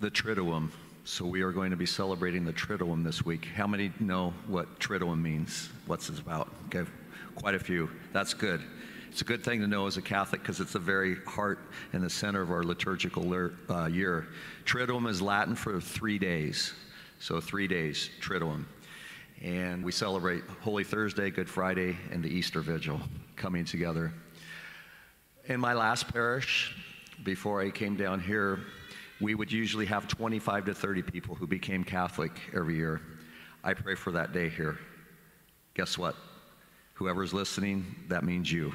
The Triduum. So we are going to be celebrating the Triduum this week. How many know what Triduum means? What's it about? Okay, quite a few. That's good. It's a good thing to know as a Catholic because it's the very heart and the center of our liturgical year. Triduum is Latin for 3 days. So 3 days, Triduum. And we celebrate Holy Thursday, Good Friday, and the Easter Vigil coming together. In my last parish, before I came down here, we would usually have 25 to 30 people who became Catholic every year. I pray for that day here. Guess what? Whoever's listening, that means you.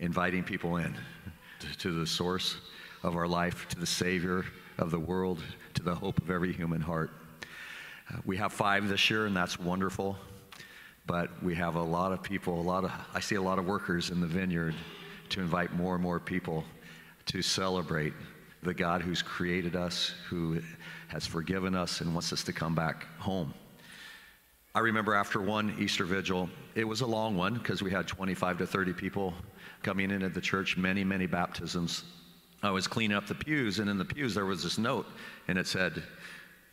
Inviting people in to the source of our life, to the Savior of the world, to the hope of every human heart. We have 5 this year, and that's wonderful. But we have a lot of people, I see a lot of workers in the vineyard to invite more and more people to celebrate the God who's created us, who has forgiven us, and wants us to come back home. I remember after one Easter Vigil, it was a long one because we had 25 to 30 people coming in at the church, many, many baptisms. I was cleaning up the pews, and in the pews there was this note, and it said,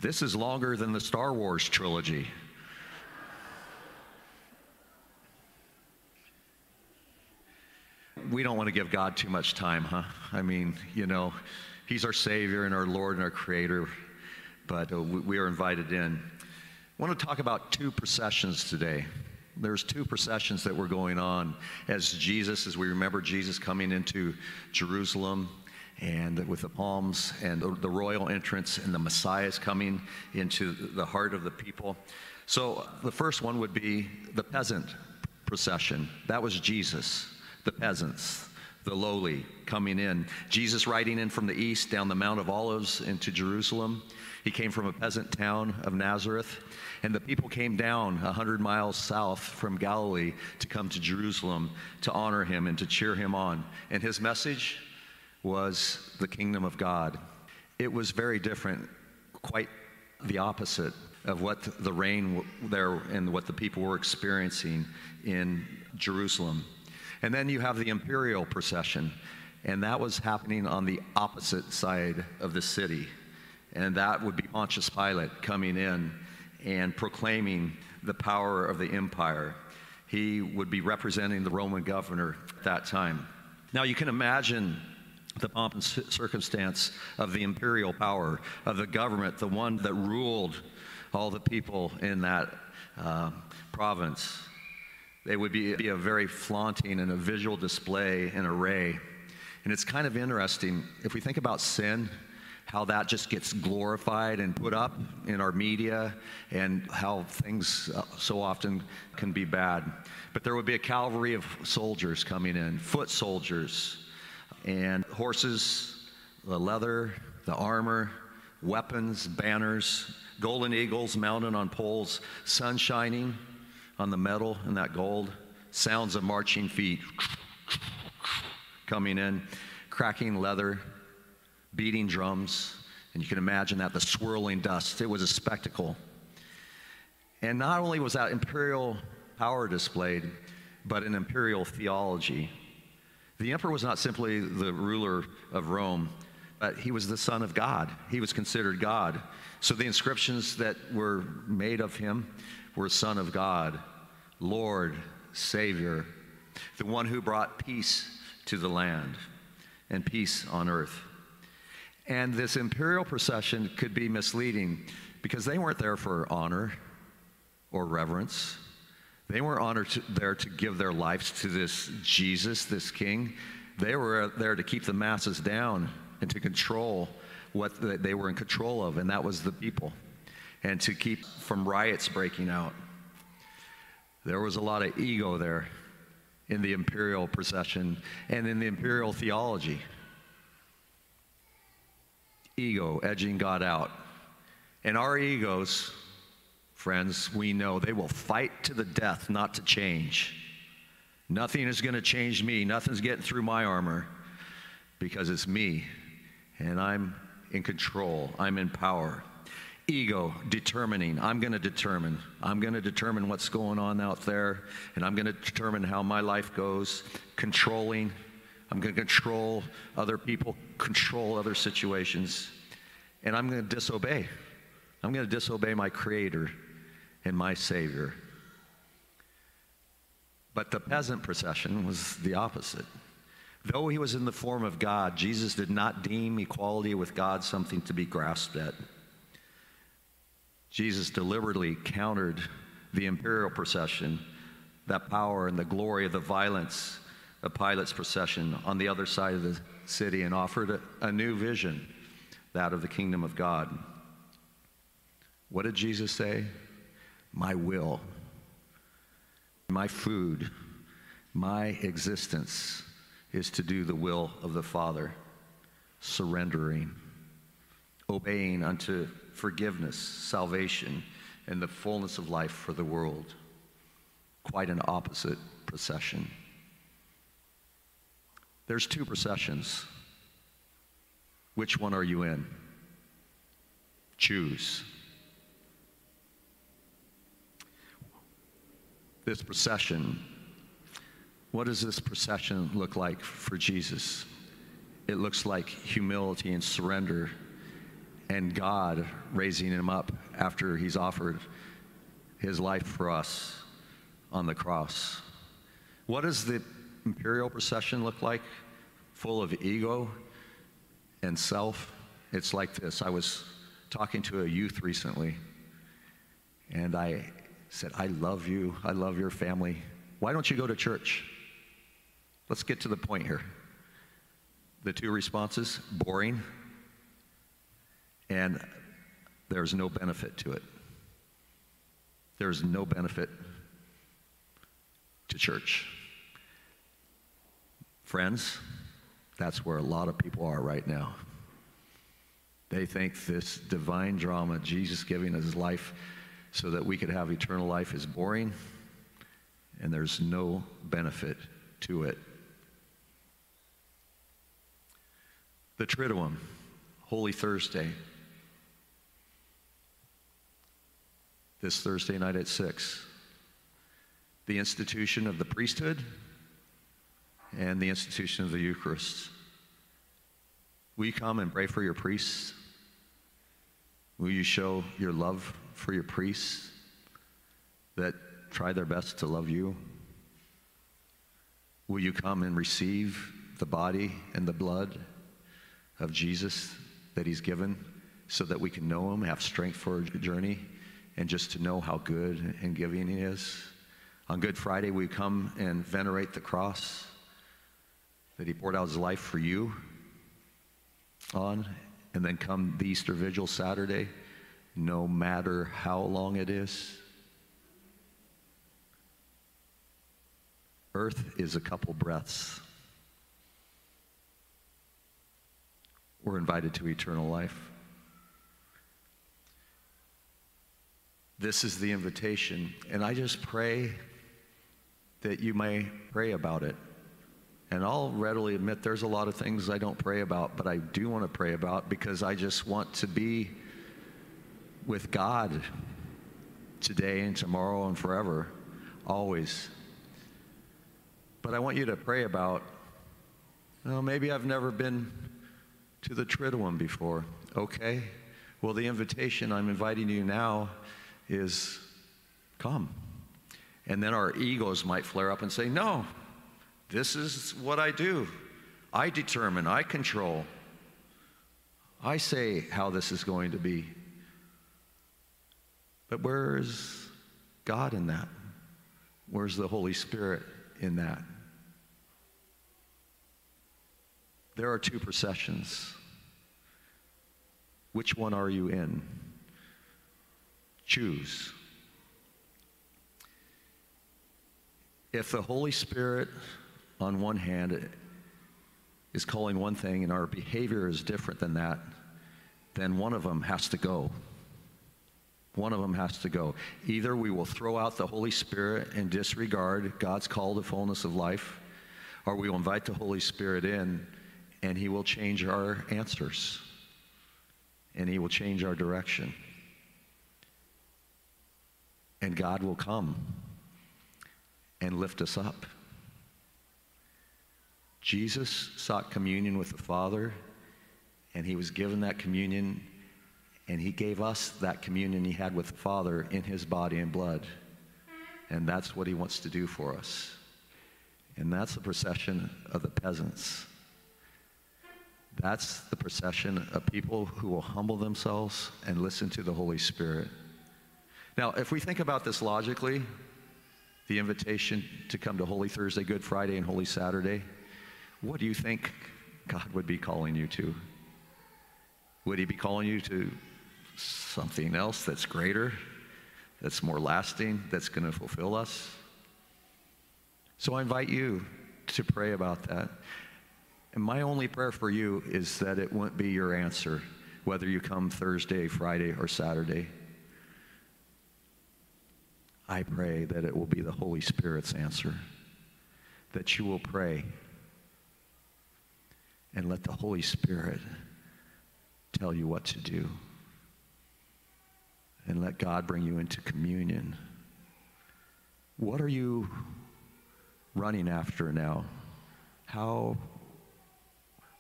"This is longer than the Star Wars trilogy." We don't want to give God too much time, huh? I mean, you know, He's our Savior and our Lord and our Creator, but we are invited in. I want to talk about 2 processions today. There's 2 processions that were going on as we remember Jesus coming into Jerusalem and with the palms and the royal entrance and the Messiah's coming into the heart of the people. So the first one would be the peasant procession. That was Jesus, the peasants, the lowly coming in. Jesus riding in from the east down the Mount of Olives into Jerusalem. He came from a peasant town of Nazareth, and the people came down 100 miles south from Galilee to come to Jerusalem to honor him and to cheer him on. And his message was the kingdom of God. It was very different, quite the opposite of what the rain there and what the people were experiencing in Jerusalem. And then you have the imperial procession, and that was happening on the opposite side of the city. And that would be Pontius Pilate coming in and proclaiming the power of the empire. He would be representing the Roman governor at that time. Now you can imagine the pomp and circumstance of the imperial power, of the government, the one that ruled all the people in that province. It would be a very flaunting and a visual display and array. And it's kind of interesting, if we think about sin, how that just gets glorified and put up in our media and how things so often can be bad. But there would be a cavalry of soldiers coming in, foot soldiers, and horses, the leather, the armor, weapons, banners, golden eagles mounted on poles, sun shining on the metal and that gold, sounds of marching feet coming in, cracking leather, beating drums, and you can imagine that, the swirling dust. It was a spectacle. And not only was that imperial power displayed, but an imperial theology. The emperor was not simply the ruler of Rome, but he was the Son of God. He was considered God. So the inscriptions that were made of him were Son of God, Lord, Savior, the one who brought peace to the land and peace on earth. And this imperial procession could be misleading because they weren't there for honor or reverence. They weren't there to give their lives to this Jesus, this king. They were there to keep the masses down and to control what they were in control of, and that was the people, and to keep from riots breaking out. There was a lot of ego there in the imperial procession and in the imperial theology. Ego, edging God out. And our egos, friends, we know they will fight to the death not to change. Nothing is going to change me. Nothing's getting through my armor because it's me and I'm in control. I'm in power. Ego, determining. I'm going to determine. I'm going to determine what's going on out there, and I'm going to determine how my life goes. Controlling. I'm going to control other people, control other situations. and I'm going to disobey. I'm going to disobey my Creator and my Savior. But the peasant procession was the opposite. Though he was in the form of God, Jesus did not deem equality with God something to be grasped at. Jesus deliberately countered the imperial procession, that power and the glory of the violence of Pilate's procession on the other side of the city, and offered a new vision, that of the kingdom of God. What did Jesus say? My will, my food, my existence is to do the will of the Father, surrendering, obeying unto forgiveness, salvation, and the fullness of life for the world. Quite an opposite procession. There's two processions. Which one are you in? Choose. This procession. What does this procession look like for Jesus? It looks like humility and surrender, and God raising him up after he's offered his life for us on the cross. What does the imperial procession look like? Full of ego and self? It's like this. I was talking to a youth recently, and I said, I love you. I love your family. Why don't you go to church? Let's get to the point here. The two responses, boring, and there's no benefit to it. There's no benefit to church. Friends, that's where a lot of people are right now. They think this divine drama, Jesus giving his life so that we could have eternal life, is boring, and there's no benefit to it. The Triduum, Holy Thursday. This Thursday night at 6. The institution of the priesthood and the institution of the Eucharist. Will you come and pray for your priests? Will you show your love for your priests that try their best to love you? Will you come and receive the body and the blood of Jesus that he's given so that we can know him, have strength for our journey, and just to know how good and giving he is? On Good Friday, we come and venerate the cross that he poured out his life for you on, and then come the Easter Vigil Saturday, no matter how long it is. Earth is a couple breaths. We're invited to eternal life. This is the invitation, and I just pray that you may pray about it. And I'll readily admit there's a lot of things I don't pray about, but I do want to pray about, because I just want to be with God today and tomorrow and forever, always. But I want you to pray about, well, maybe I've never been to the Triduum before. Okay, well, the invitation I'm inviting you now is come. And then our egos might flare up and say, no. This is what I do. I determine, I control. I say how this is going to be. But where is God in that? Where's the Holy Spirit in that? There are two processions. Which one are you in? Choose. If the Holy Spirit on one hand it is calling one thing and our behavior is different than that, then one of them has to go. One of them has to go. Either we will throw out the Holy Spirit and disregard God's call to fullness of life, or we will invite the Holy Spirit in, and he will change our answers, and he will change our direction. And God will come and lift us up. Jesus sought communion with the Father, and he was given that communion And he gave us that communion he had with the Father in his body and blood. And that's what he wants to do for us. And that's the procession of the peasants. That's the procession of people who will humble themselves and listen to the Holy Spirit. Now, if we think about this logically, the invitation to come to Holy Thursday, Good Friday, and Holy Saturday, what do you think God would be calling you to? Would he be calling you to something else that's greater, that's more lasting, that's going to fulfill us? So I invite you to pray about that. And my only prayer for you is that it won't be your answer, whether you come Thursday, Friday, or Saturday. I pray that it will be the Holy Spirit's answer, that you will pray and let the Holy Spirit tell you what to do, and let God bring you into communion. What are you running after now? How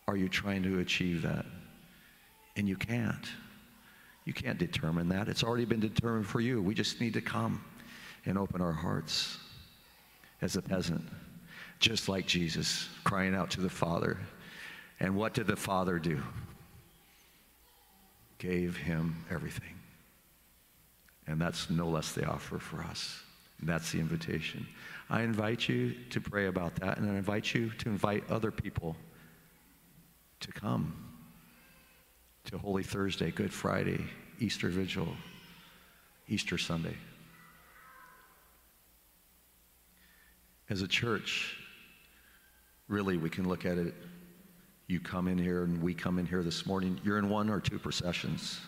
are you trying to achieve that? And you can't. You can't determine that. It's already been determined for you. We just need to come and open our hearts as a peasant, just like Jesus, crying out to the Father. And what did the Father do? Gave him everything. And that's no less the offer for us. That's the invitation. I invite you to pray about that, and I invite you to invite other people to come to Holy Thursday, Good Friday, Easter Vigil, Easter Sunday. As a church, really, we can look at it. You come in here and we come in here this morning. You're in one or two processions.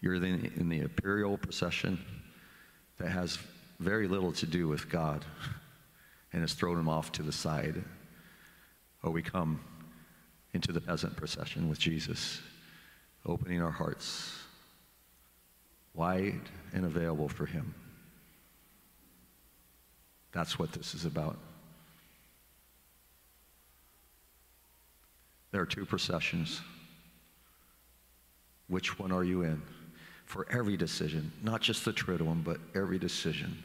You're in the imperial procession that has very little to do with God and has thrown him off to the side. Or we come into the peasant procession with Jesus, opening our hearts wide and available for him. That's what this is about. There are two processions. Which one are you in? For every decision, not just the Triduum, but every decision.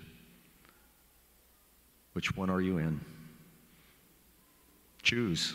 Which one are you in? Choose.